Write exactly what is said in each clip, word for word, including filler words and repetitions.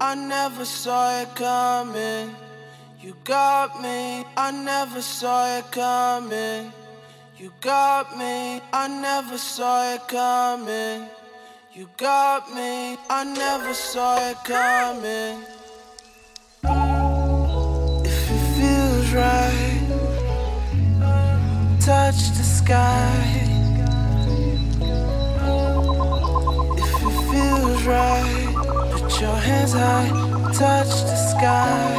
I never saw it coming. You got me. I never saw it coming. You got me. I never saw it coming. You got me. I never saw it coming. If it feels right, touch the sky. If it feels right, put your hands high, touch the sky,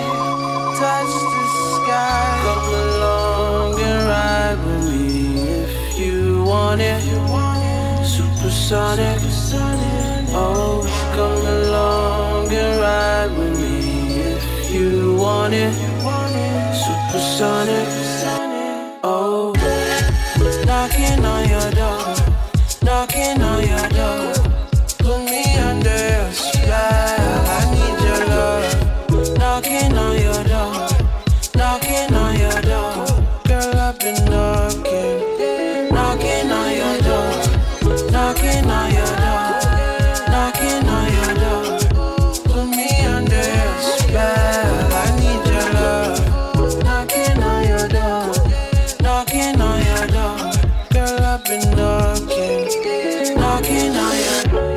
touch the sky. Come along and ride with me if you want it. Supersonic, oh, come along and ride with me if you want it. Supersonic, oh, knocking on your door, knocking on your door. Put me under your spell. I need your love. Knocking on your door, knocking on your door. Girl, I've been knocking, knocking on your door, knocking on your door, knocking on your door. Put me under your spell. I need your love. Knocking on your door, knocking on your door. Girl, I've been knocking, knocking on your door.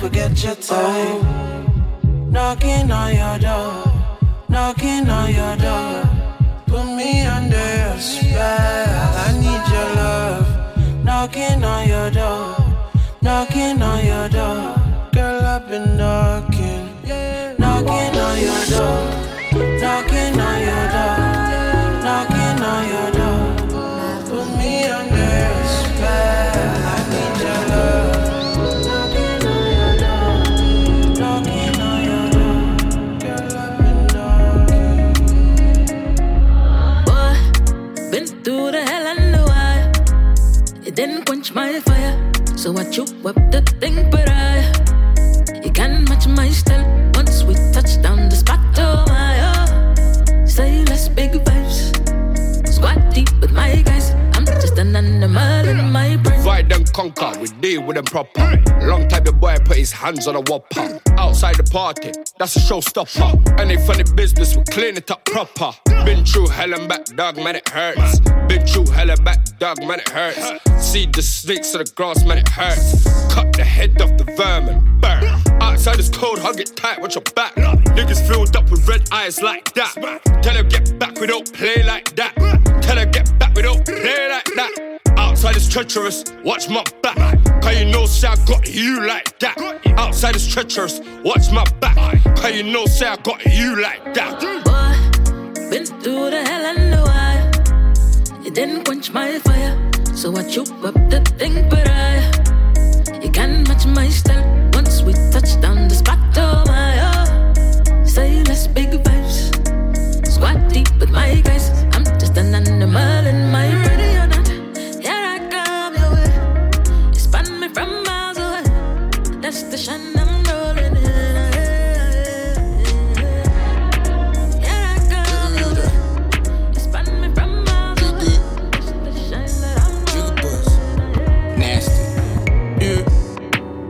Forget your time. Oh. Knocking on your door, knocking on your door. Put me under your spell. I need your love. Knocking on your door, knocking on your door. Girl, I've been knocking, knocking on your door, knocking on your door, knocking on your door. Put me under your spell. I need your love. Didn't quench my fire, so I chew up the thing, but I you can't match my style. Once we touch down the spot, oh my oh, say less big vibes. Squat deep with my guys. I'm just an animal in my brain. Divide and conquer, we deal with them proper. Long time the boy put his hands on a whopper. Outside the party, that's a showstopper. Any funny business, we clean it up proper. Been through hell and back, dog, man, it hurts. Been through hell and back, dog, man, it hurts. See the snakes on the grass, man, it hurts. Cut the head off the vermin, burn. Outside is cold, hug it tight, watch your back. Niggas filled up with red eyes like that. Tell them get back, we don't play like that. Tell them get back, we don't play like that. Outside is treacherous, watch my back. Cause you know say I got you like that. Outside is treacherous, watch my back. Cause you know say I got you like that. Boy, been through the hell and the wire. You didn't quench my fire, so I chew up the thing, but I you can't match my style. Once we touch down the spot, oh my oh, say less big vibes. Squat deep with my guys. I'm just an animal in my brain. Station I'm rolling in, yeah, I got it's spun me from my station that I'm rolling. Nasty, yeah.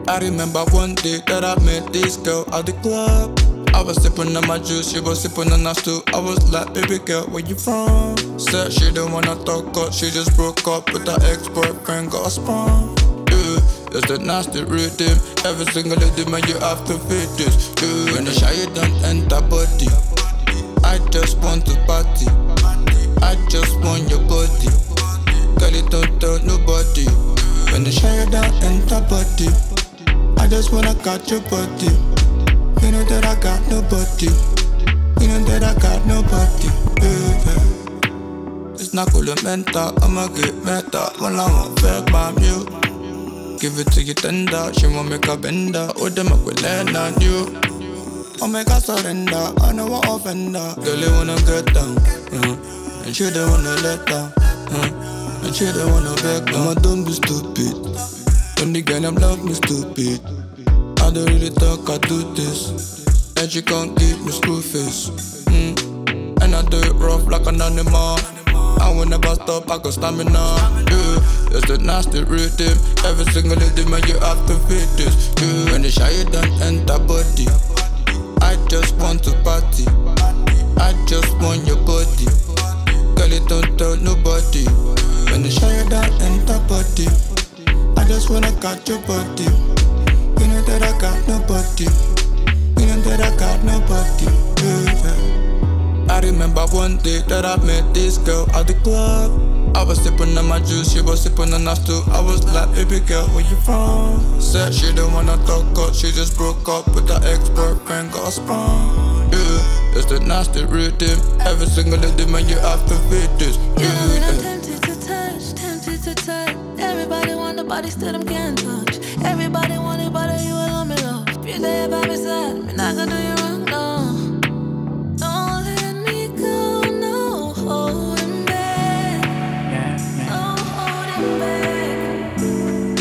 I remember one day that I met this girl at the club. I was sipping on my juice, she was sipping on us too. I was like, baby girl, where you from? Said she don't wanna talk up, she just broke up with her ex-boyfriend, got a spawn. That's the nasty rhythm. Every single day, man, you have to feel this. Dude. When I shy, you don't enter body. I just want to party. I just want your body. Girl, you don't tell nobody. When I shy, you don't enter body. I just wanna catch your body. You know that I got nobody. You know that I got nobody. Baby. It's not cool to mental, I'ma get meta. When I won't fake my mute. give it to you tender. She won't make a bender. Oh, them I will learn on you. I make her surrender. I know I offend her. Girl, you wanna get down, mm-hmm. And she don't wanna let down, mm-hmm. And she don't wanna back down. Mama, don't be stupid. When the girl I'm love me stupid. I don't really talk, I do this. And she can't keep me school face, mm. And I do it rough like an animal. I will never stop, I got stamina, yeah. It's a nasty rhythm. Every single day, man, you have to feel this, yeah. When they shy, you don't enter body. I just want to party. I just want your body. Girl, you don't tell nobody. When they shy, you don't enter body. I just wanna catch your body. You know that I got nobody. You know that I got nobody, yeah. I remember one day that I met this girl at the club. I was sipping on my juice, she was sipping on us too. I was like, baby girl, where you from? Said she don't wanna talk up, she just broke up with her ex-boyfriend, got sprung. Yeah, it's the nasty rhythm. Every single day, man, you have to feel this. Yeah, yeah. I'm tempted to touch, tempted to touch. Everybody want the body, still them can't touch. Everybody want it, but you alone, me love. You there by my side, me not gonna do you wrong, no.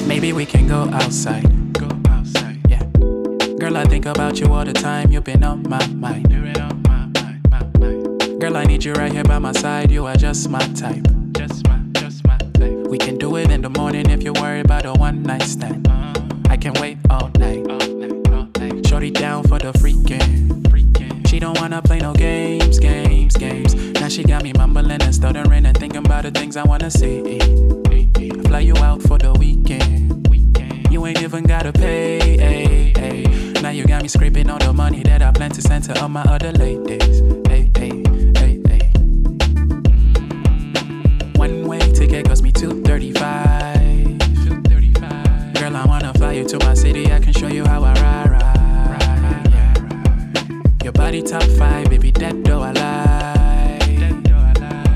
Maybe we can go outside. Go outside, yeah. Girl, I think about you all the time. You've been on my mind. You've been on my mind, my mind. Girl, I need you right here by my side. You are just my type. Just my, just my type. We can do it in the morning if you're worried about a one night stand. Uh, I can wait all night. All night, all night. Shorty down for the freaking. Freaking. She don't wanna play no games, games, games. Now she got me mumbling and stuttering and thinking about the things I wanna say. I fly you out for the weekend. You ain't even gotta pay, ay, ay. Now you got me scraping all the money that I plan to send to all my other ladies, ay, ay, ay, ay. One way ticket cost me two thirty-five. two thirty-five. Girl, I wanna fly you to my city. I can show you how I ride, ride, ride. Your body top five, baby, that though I like.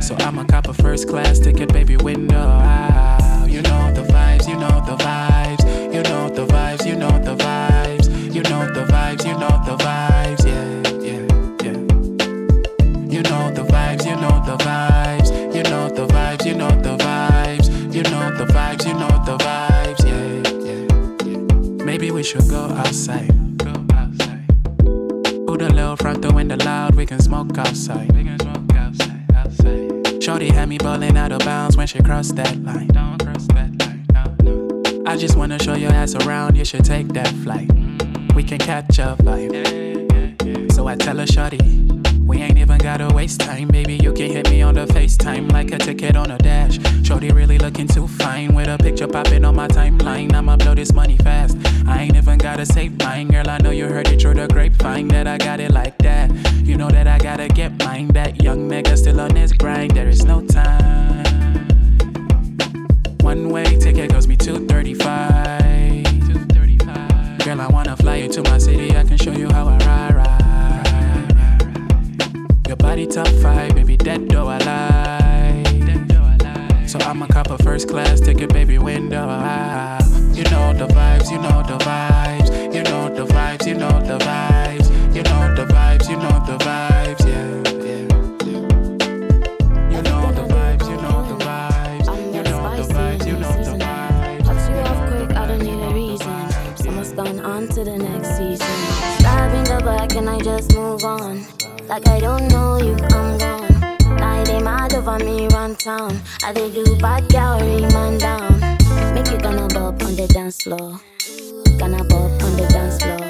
So I'ma cop a first class ticket, baby, window aisle. You know the vibes, you know the vibes. You know the vibes, you know the vibes. You know the vibes, you know the vibes. Yeah, yeah, yeah. You know the vibes, you know the vibes. You know the vibes, you know the vibes. You know the vibes, you know the vibes. Yeah, yeah, yeah. Maybe we should go outside. Go outside. Put a little front the window loud. We can smoke outside. We can smoke outside, outside. Shorty had me balling out of bounds when she crossed that line. Don't cross that line. I just wanna show your ass around, you should take that flight. We can catch a vibe. Yeah, yeah, yeah. So I tell her, shorty, we ain't even gotta waste time. Baby, you can hit me on the FaceTime like a ticket on a dash. Shorty really looking too fine with a picture popping on my timeline. I'ma blow this money fast. I ain't even gotta save mine. Girl, I know you heard it through the grapevine that I got it like that. You know that I gotta get mine. That young nigga still on his grind. There is no time. One way ticket cost me two thirty-five. two thirty-five. Girl, I wanna fly you to my city. I can show you how I ride, ride. Your body top five, baby, dead though I like. So I'ma cop a first class ticket, baby, window aisle. You know the vibes, you know the vibes. You know the vibes, you know the vibes. You know the vibes, you know the vibes. Yeah. To the next season, stabbing the back and I just move on. Like I don't know you, I'm gone. Now they mad over me, run town. I they do bad gallery, man down. Make you gonna bop on the dance floor. Gonna bop on the dance floor.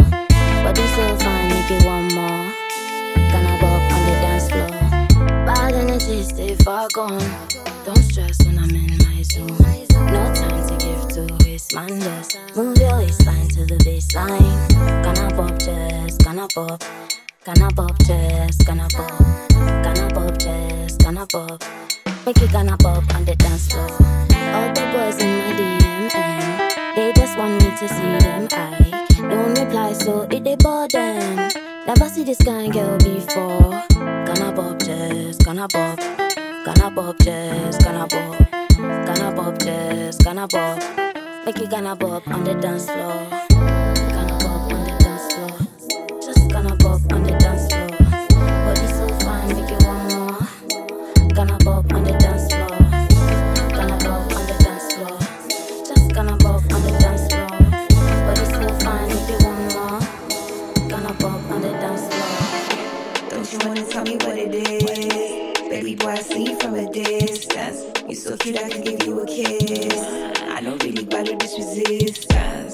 Body so fine, make you want more. Gonna bop on the dance floor. Bad energy, stay far gone. Don't stress when I'm in my zone. No time to give to waste, man. Just move your waistline to the baseline. Gonna pop chest, gonna pop. Gonna pop chest, gonna pop. Gonna pop chest, gonna pop. Make it gonna pop on the dance floor. All the boys in my D M, they just want me to see them. I don't reply, so it they bore them. Never see this kind of girl before. Gonna pop chest, gonna pop. Gonna pop chest, gonna pop. Gonna pop, just gonna pop. Make you gonna bob on the dance floor. Gonna bob on the dance floor. Just gonna bob on the dance floor. Body so fine, make you want more. Gonna bob on the dance floor. Gonna bob on the dance floor. Just gonna bob on the dance floor. Body so fine, make you want more. Gonna bob on the dance floor. Don't you wanna tell me what it is? Baby boy, I see you from a distance. You so cute, I can give you a kiss. I don't really bother this resistance.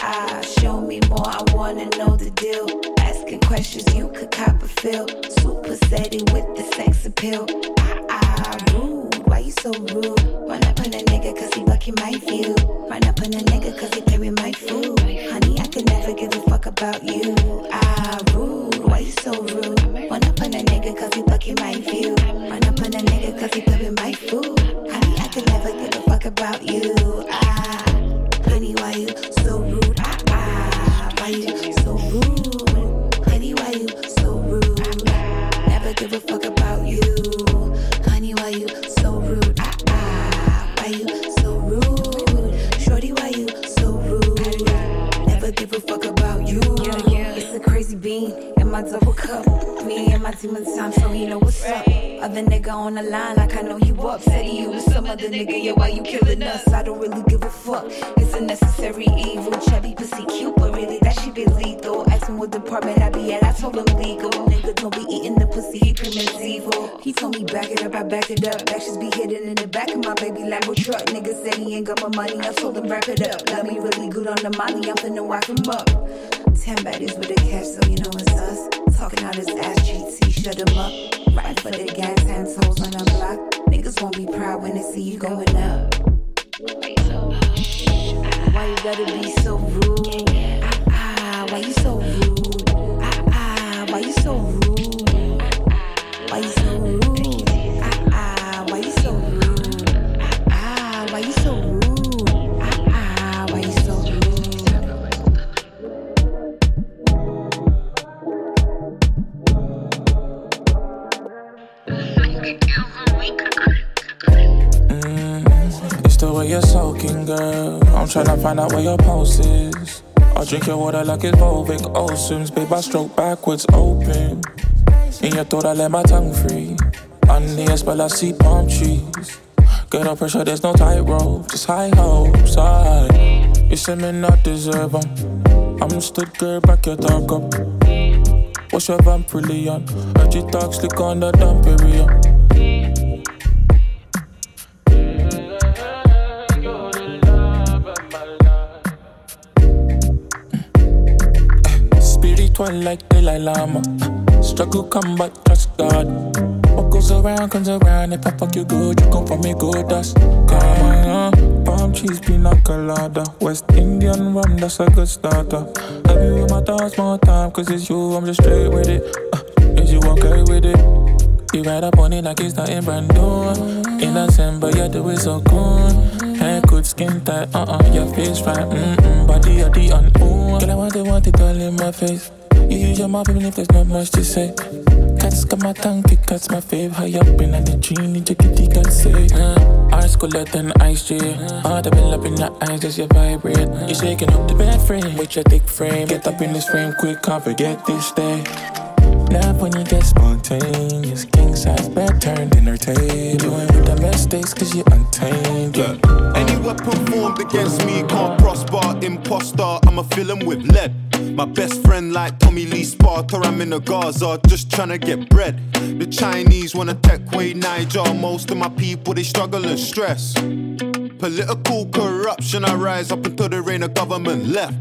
Ah, show me more, I wanna know the deal. Asking questions, you could cop a feel. Super steady with the sex appeal. Ah, ah, rude, why you so rude? Run up on a nigga cause he bucking my view. Run up on a nigga cause he carry my food. Honey, I can never give a fuck about you. Ah, rude, why you so rude? Run up on a nigga cause he bucking my view. Cause he loving my food. Honey, I can never give a fuck about you. Ah, honey, why you so rude? Ah, ah, why you so rude? Honey, why you so rude? Never give a fuck about you. Honey, why you so rude? Ah, ah, why you so rude? Shorty, why you so rude? Never give a fuck about you. It's a crazy bean in my double cup. Me and my team in time, so he know what's up. Other nigga on the line, like I know you up. Said you with some other nigga, yeah, why you killing us? I don't really give a fuck. It's a necessary evil. Chubby pussy cute, but really that shit be lethal. Ask him what department I be at, I told him legal. Nigga don't be eating the pussy, he commits evil. He told me back it up, I backed it up. Actions be hidden in the back of my baby Lambo truck. Nigga said he ain't got my money, I told him wrap it up. Got me really good on the money, I'm finna wipe him up. Ten baddies with a cash, so you know it's us. Talking out his ass cheeks, he shut him up. Right for the gas, ten toes on the block. Niggas won't be proud when they see you going up. Why you gotta be so rude? Ah, ah, why you so rude? Ah, ah, why you so rude? Why you so rude? Ah, ah, why you so rude? Ah, ah, why you so rude? You're soaking, girl. I'm tryna find out where your pulse is. I drink your water like it's Volvic Olsons. Babe, I stroke backwards open. In your throat, I let my tongue free. Under your spell, I see palm trees. Get no pressure, there's no tightrope, just high hopes. I, you say me not deserve them. I'm stood girl, back your talk up. What's your vamprillion? Heard you talk slick on the dump area. Like Dalai Lama, struggle come but trust God. What goes around comes around. If I fuck you good, you come for me good. That's good. Palm trees, pina colada, West Indian rum, that's a good starter. Have you in my thoughts more time, cause it's you, I'm just straight with it. uh, Is you okay with it? You ride up on it like it's nothing brand new. Innocent, but you do it so good. Hair good, skin tight, uh-uh, your face right, mm-mm. Body, a D and ooh. Girl, I want it, want it all in my face. You use your mouth even if there's not much to say. Cats got my tongue kicked, that's my fave. High up in the tree, need your kitty cat say. Arts cooler than ice tree. All the bill up in the eyes as you vibrate. You shaking up the bed frame with your thick frame. Get up in this frame quick, can't forget this day. Love when you get spontaneous. King size bed turned entertaining. Doing with the mistakes cause you're untamed. Yeah. Any weapon formed against me can't prosper. Imposter, I'ma fill him with lead. My best friend like Tommy Lee Sparta, I'm in the Gaza, just tryna get bread. The Chinese wanna take away Niger. Most of my people, they struggle and stress. Political corruption, I rise up until the reign of government left.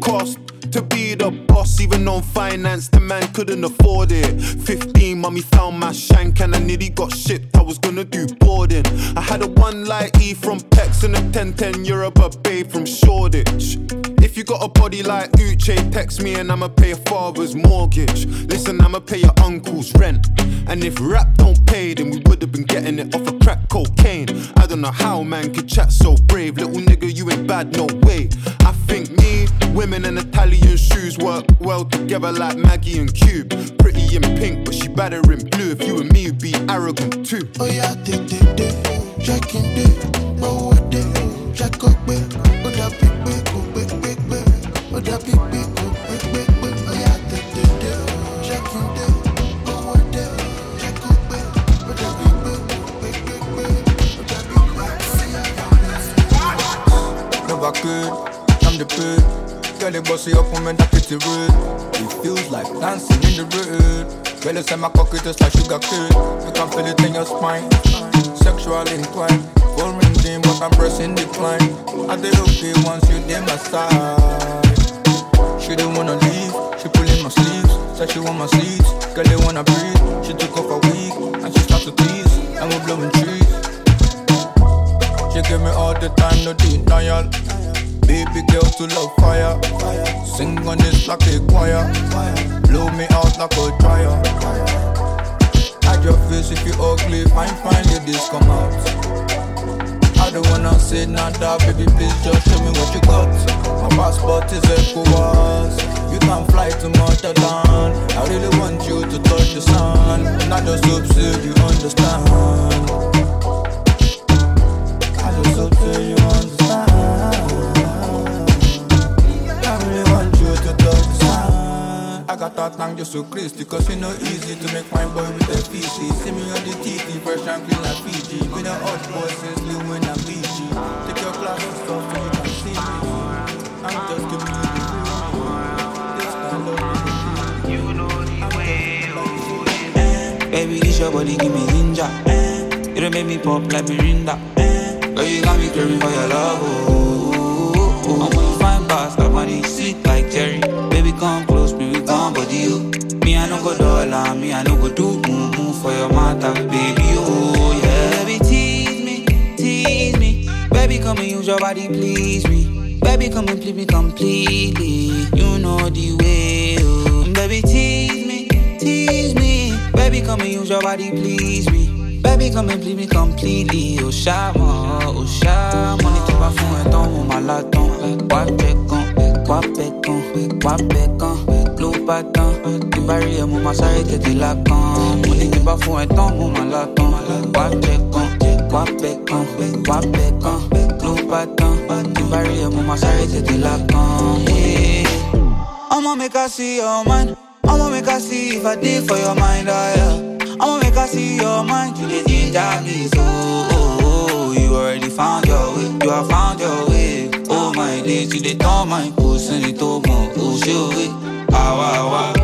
Cost to be the boss, even on finance, the man couldn't afford it. Fifteen, mummy found my shank and I nearly got shipped, I was gonna do boarding. I had a one like E from Pex and a ten ten Europe, a babe from Shoreditch. If you got a body like Uche, text me and I'ma pay your father's mortgage. Listen, I'ma pay your uncle's rent. And if rap don't pay, then we would've been getting it off of crack cocaine. I don't know how man could chat so brave. Little nigga, you ain't bad, no way. I think me, women and Italian shoes work well together like Maggie and Cube. Pretty in pink, but she better in blue. If you and me, you'd be arrogant too. Oh yeah, they, they, they, Jack and they, but what they, Jack up with, I'm the bird. Girl, they boss you up on me, that pretty rude. It feels like dancing in the road. Girl, it's in my pocket, it's like sugar cane. You can feel it in your spine. Sexual incline. Foreign dream, but I'm pressing decline. I did okay once you did my side. She didn't wanna leave. She pulling my sleeves. Said she want my seats. Girl, they wanna breathe. She took off a wig and she starts to tease. And we're blowing trees. She gave me all the time, no denial. Baby girl to love fire. Fire. Sing on this like a choir. Fire. Blow me out like a dryer. Hide your face if you ugly. Fine, fine, you this come out. I don't wanna say nada, baby, please just show me what you got. My passport is ECOWAS. You can't fly to motherland. I really want you to touch the sun. Not just hope, so you understand. I just hope, so you understand. I got that tongue just so crispy, cause it's not easy to make my boy with a P C. See me on the T T, fresh and clean like Fiji. Been a hot boy since Lil Wayne and B G. Take your glasses off so you can see me. I'm just giving you the feeling. This kind of love, you know the way, oh yeah. Baby, this your body, give me ginger. You don't make me pop like Mirinda. Girl, you got me craving for your love, oh, oh, oh. And when you find bars, that money sweet like cherry. Baby, come close me. You. Me, I no go dollar, me, I no go do mm, mm, for your matter, baby, oh, yeah. Baby, tease me, tease me. Baby, come and use your body, please me. Baby, come and please me completely. You know the way, oh. Baby, tease me, tease me. Baby, come and use your body, please me. Baby, come and please me completely. Oh, shama, oh, shama. Money keep a phone and don't move my lot on. Wap back on, wap back on, wap back on. Patin, tu barrières, mon massage était de la con. Mon équipe va fou un temps, mon malaton. Wapécon, wapécon, wapécon. Clou patin, tu barrières, mon massage était de la con. I'ma make I see your mind. I'ma make I see if I did for your mind, oh yeah. I'ma make I see your mind. You did that me so. Oh, oh, you already found your way. You have found your way. Oh my days, you did all my goals and it all gone. Oh shit. Wow, wow, wow.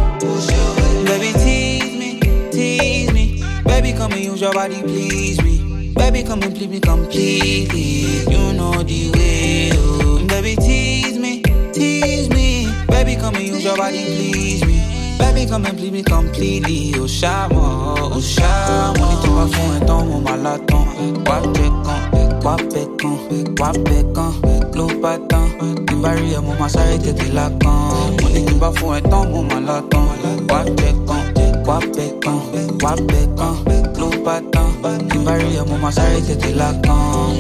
Baby, tease me, tease me. Baby, come and use your body, please me. Baby, come and please me completely. You know the way, oh. Baby, tease me, tease me. Baby, come and use your body, please me. Baby, come and please me completely. Oh, shama, oh, shama. Money to my phone and don't move my lot on. Wapécon, wapécon, wapécon. Clou patin, tu barrières, mon massage était la con. Ba fou un temps mon malaton. Wapécon, wapécon, wapécon. Clou patin, tu barrières, mon massage était la con.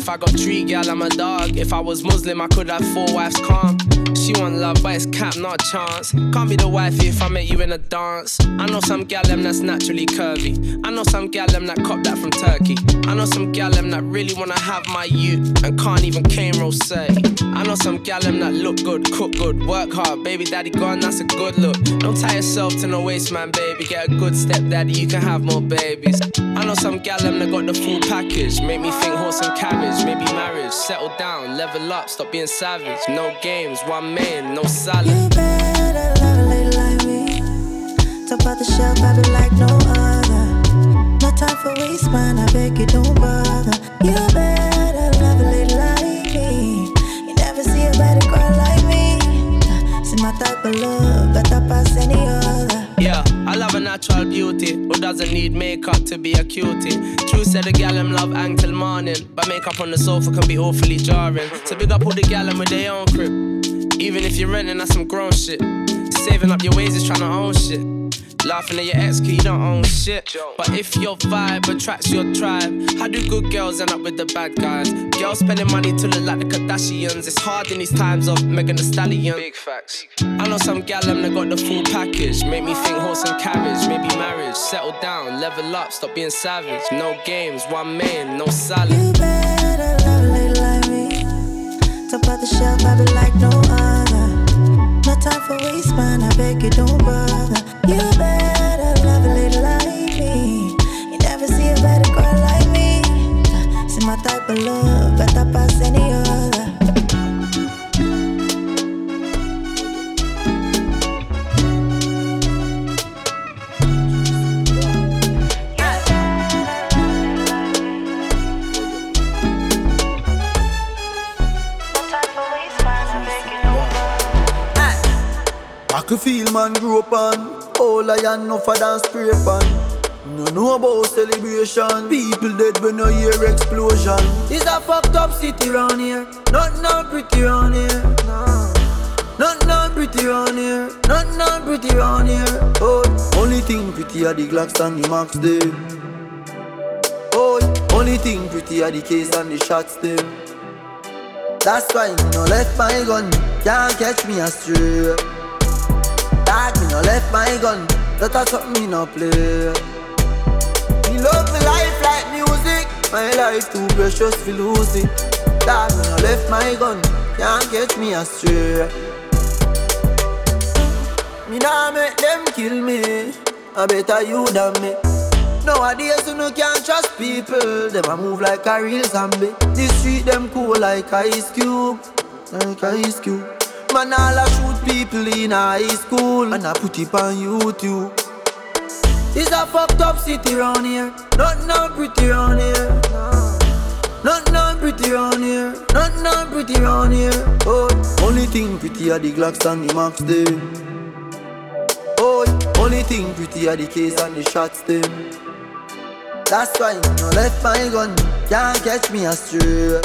If I got three gal, I'm a dog. If I was Muslim, I could have four wives calm. She want love, but it's cap, not a chance. Can't be the wife if I met you in a dance. I know some gal them that's naturally curvy. I know some gal them that cop that from Turkey. I know some gal them that really wanna have my youth and can't even cane roll thirty. I know some gal them that look good, cook good, work hard. Baby daddy gone, that's a good look. Don't tie yourself to no waist, man, baby. Get a good stepdaddy, you can have more babies. I know some gal them that got the full package. Make me think horse and cabbage, maybe marriage. Settle down, level up, stop being savage. No games, one man, no salad. You better love a lady like me. Top of the shelf, I be like no other. No time for waste, man, I beg you don't bother. You better love a lady like me. You never see a better girl like me. See my type of love, better pass any other. Yeah, I love a natural beauty. Who doesn't need makeup to be a cutie? True said the gal him love hang till morning, but makeup on the sofa can be awfully jarring. So big up all the gal him with their own crib. Even if you're renting, that's some grown shit. Saving up your ways is trying to own shit. Laughing at your ex cause you don't own shit. But if your vibe attracts your tribe, how do good girls end up with the bad guys? Girls spending money to look like the Kardashians. It's hard in these times of Megan Thee Stallion. Big facts. I know some gal them that got the full package. Make me think horse and carriage, maybe marriage. Settle down, level up, stop being savage. No games, one man, no salad. You better love a lady like me. Top of the shelf, I be like no other. No time for waste, man, I beg you don't bother. You better love a lady like me. You never see a better girl like me. See my type of love, better pass any other. I could feel man grew up on all I am no for dance scraping. No know about celebration. People dead when no hear explosion. It's a fucked up city round here. Not now pretty round here. No. Not now pretty round here. Not now pretty round here. Oh, only thing pretty are the Glocks and the Max them. Oh, only thing pretty are the case and the shots them. That's why me no left my gun. Can't catch me astray. Dad, me no left my gun, that a something me no play. Me love me life like music, my life too precious to lose it. Dad, me no left my gun, can't get me astray. Me nah make them kill me, I better you than me. Nowadays you no can't trust people, them a move like a real zombie. This street them cool like Ice Cube, like Ice Cube. Man, all I shoot people in high school and I put it on YouTube. It's a fucked up city round here. Not now pretty round here. Not now pretty round here. Not now pretty round here. Oh, only thing pretty are the Glocks and the Max them. Oh, only thing pretty are the case and the shots them. That's why me no left my gun, can't catch me astray.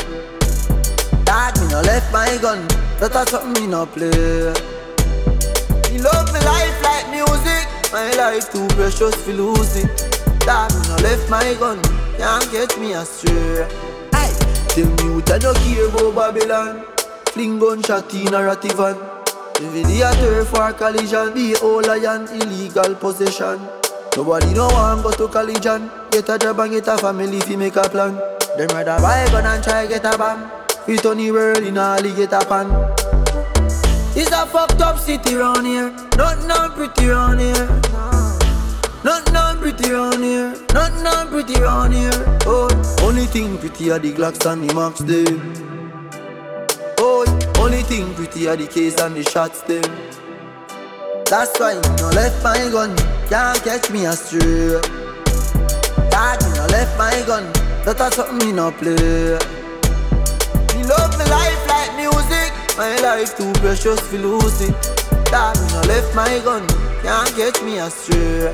Dad, me no left my gun. That's something me no play. Me love me life like music. My life too precious to lose it. That me no left my gun, can't get me astray. Aye. Tell me what I don't care about Babylon. Fling gunshot in a ratty van. Every day a turf for collision. Be all I am illegal possession. Nobody no want go to collision. Get a job and get a family if you make a plan. Them rather buy a gun and try get a bomb. We turn the world in alligator pan. It's a fucked up city round here. Not now pretty round here. Not now pretty round here. Not now pretty round here. Oh, only thing pretty are the Glocks and the Max them. Oh, only thing pretty are the case and the shots them. That's why me no left my gun, can't catch me astray. Dad, me no left my gun, that a something me no play. Love me life like music. My life too precious to lose it. That me no left my gun, can't get me astray.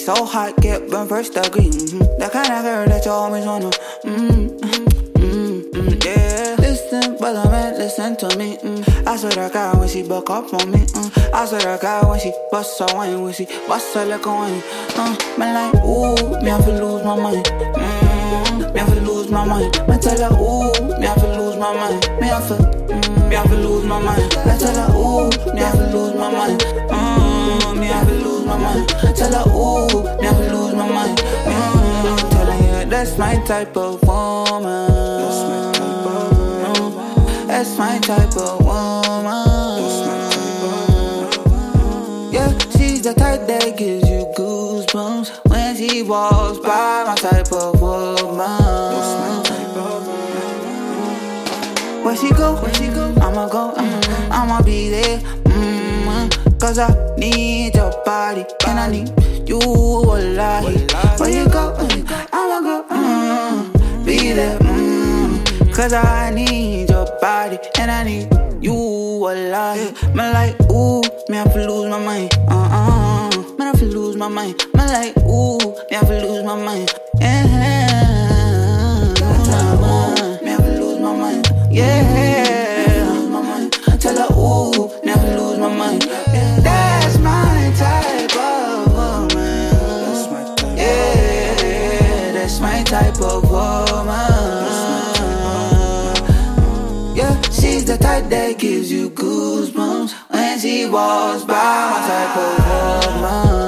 So hot, get burned first degree. Mm-hmm. That kind of girl that you always wanna. Mm-hmm. Mm-hmm. Yeah. Listen, brother man, listen to me. Mm. I swear to God when she buck up on me. Mm. I swear to God when she bust her wine, when she bust her like a wine. Mm. Man like ooh, me have to lose my mind. Mm. Me have to lose my mind. Man tell her ooh, me have to lose my mind. Me have to, mm, me have to lose my mind. I tell her ooh, me have to lose my mind. Mm, me have to lose. Tell her, ooh, me have to lose my mind. Mm-hmm. Tell her, yeah, that's my type of woman. That's my type of woman. That's my type of woman. Yeah, she's the type that gives you goosebumps when she walks by. My type of woman. That's my type of woman. Where she go? Where she go? I'ma go. Mm-hmm. I'ma be there. Mm-hmm. Cause I need your body and I need you a lot. Where you go? Mm-hmm. I'ma go. Mm-hmm. Be there. Mm-hmm. Cause I need your body and I need you a lot. Yeah. Me like ooh, me have to lose my mind. Uh uh. Me have to lose my mind. Me like ooh, me have to lose my mind. Uh-huh. Yeah, I tell her, ooh, never lose my mind. That's my type of woman. Yeah, that's my type of woman. Yeah, she's the type that gives you goosebumps when she walks by. My type of woman.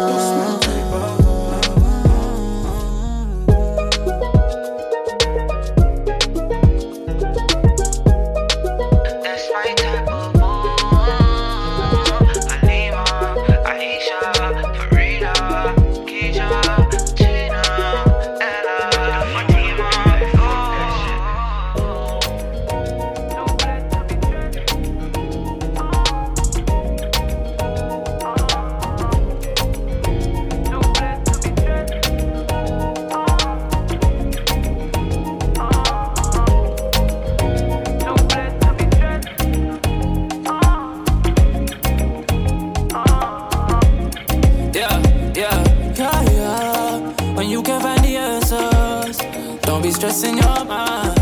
Stressing your mind,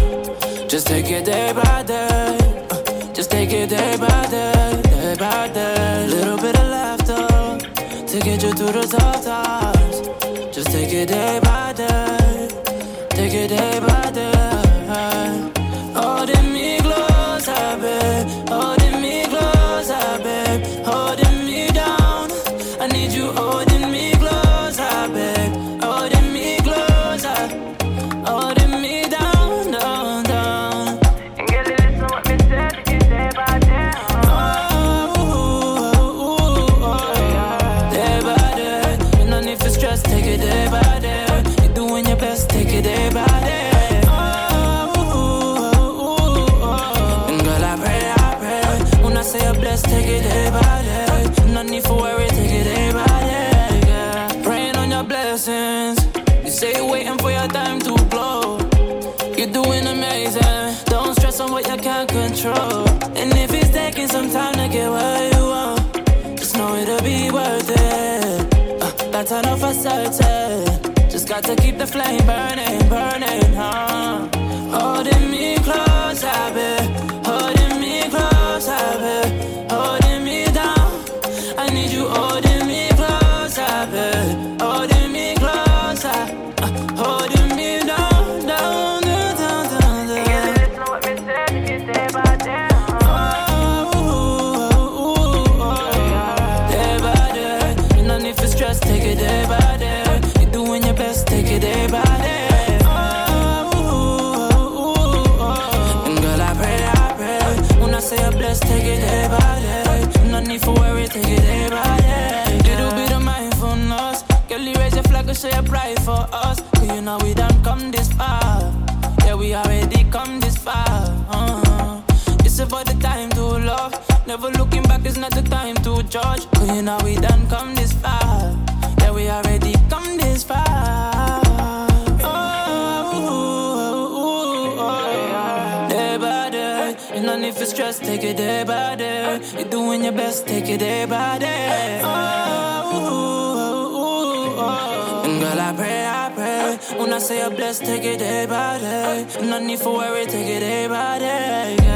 just take it day by day. Uh, just take it day by day, day by day. Little bit of laughter to get you through the tough times. Just take it day by day, take it day by day. Holding me closer, babe. Holding me closer, babe. Holding me down. I need you holding me closer, babe. Holding me closer. Holding control. And if it's taking some time to get where you want, just know it'll be worth it. Uh, that's enough for certain. Just got to keep the flame burning, burning, huh? Holding me close, I bet. Holding me close, I bet. Holding me down. I need you holding me close, I bet. Holding me close, I uh, holding me down, down. Take it day by day. No need for worry, take it day by day. Little bit of mindfulness. Girl, you raise your flag and show your pride for us. Cause you know we done come this far. Yeah, we already come this far. Uh-huh. It's about the time to love. Never looking back, it's not the time to judge. Cause you know we done come this far. Yeah, we already come this far. And if it's stress, take it day by day. You're doing your best, take it day by day. Oh, oh, oh, oh. And girl, I pray, I pray. When I say you're blessed, take it day by day. No need for worry, take it day by day.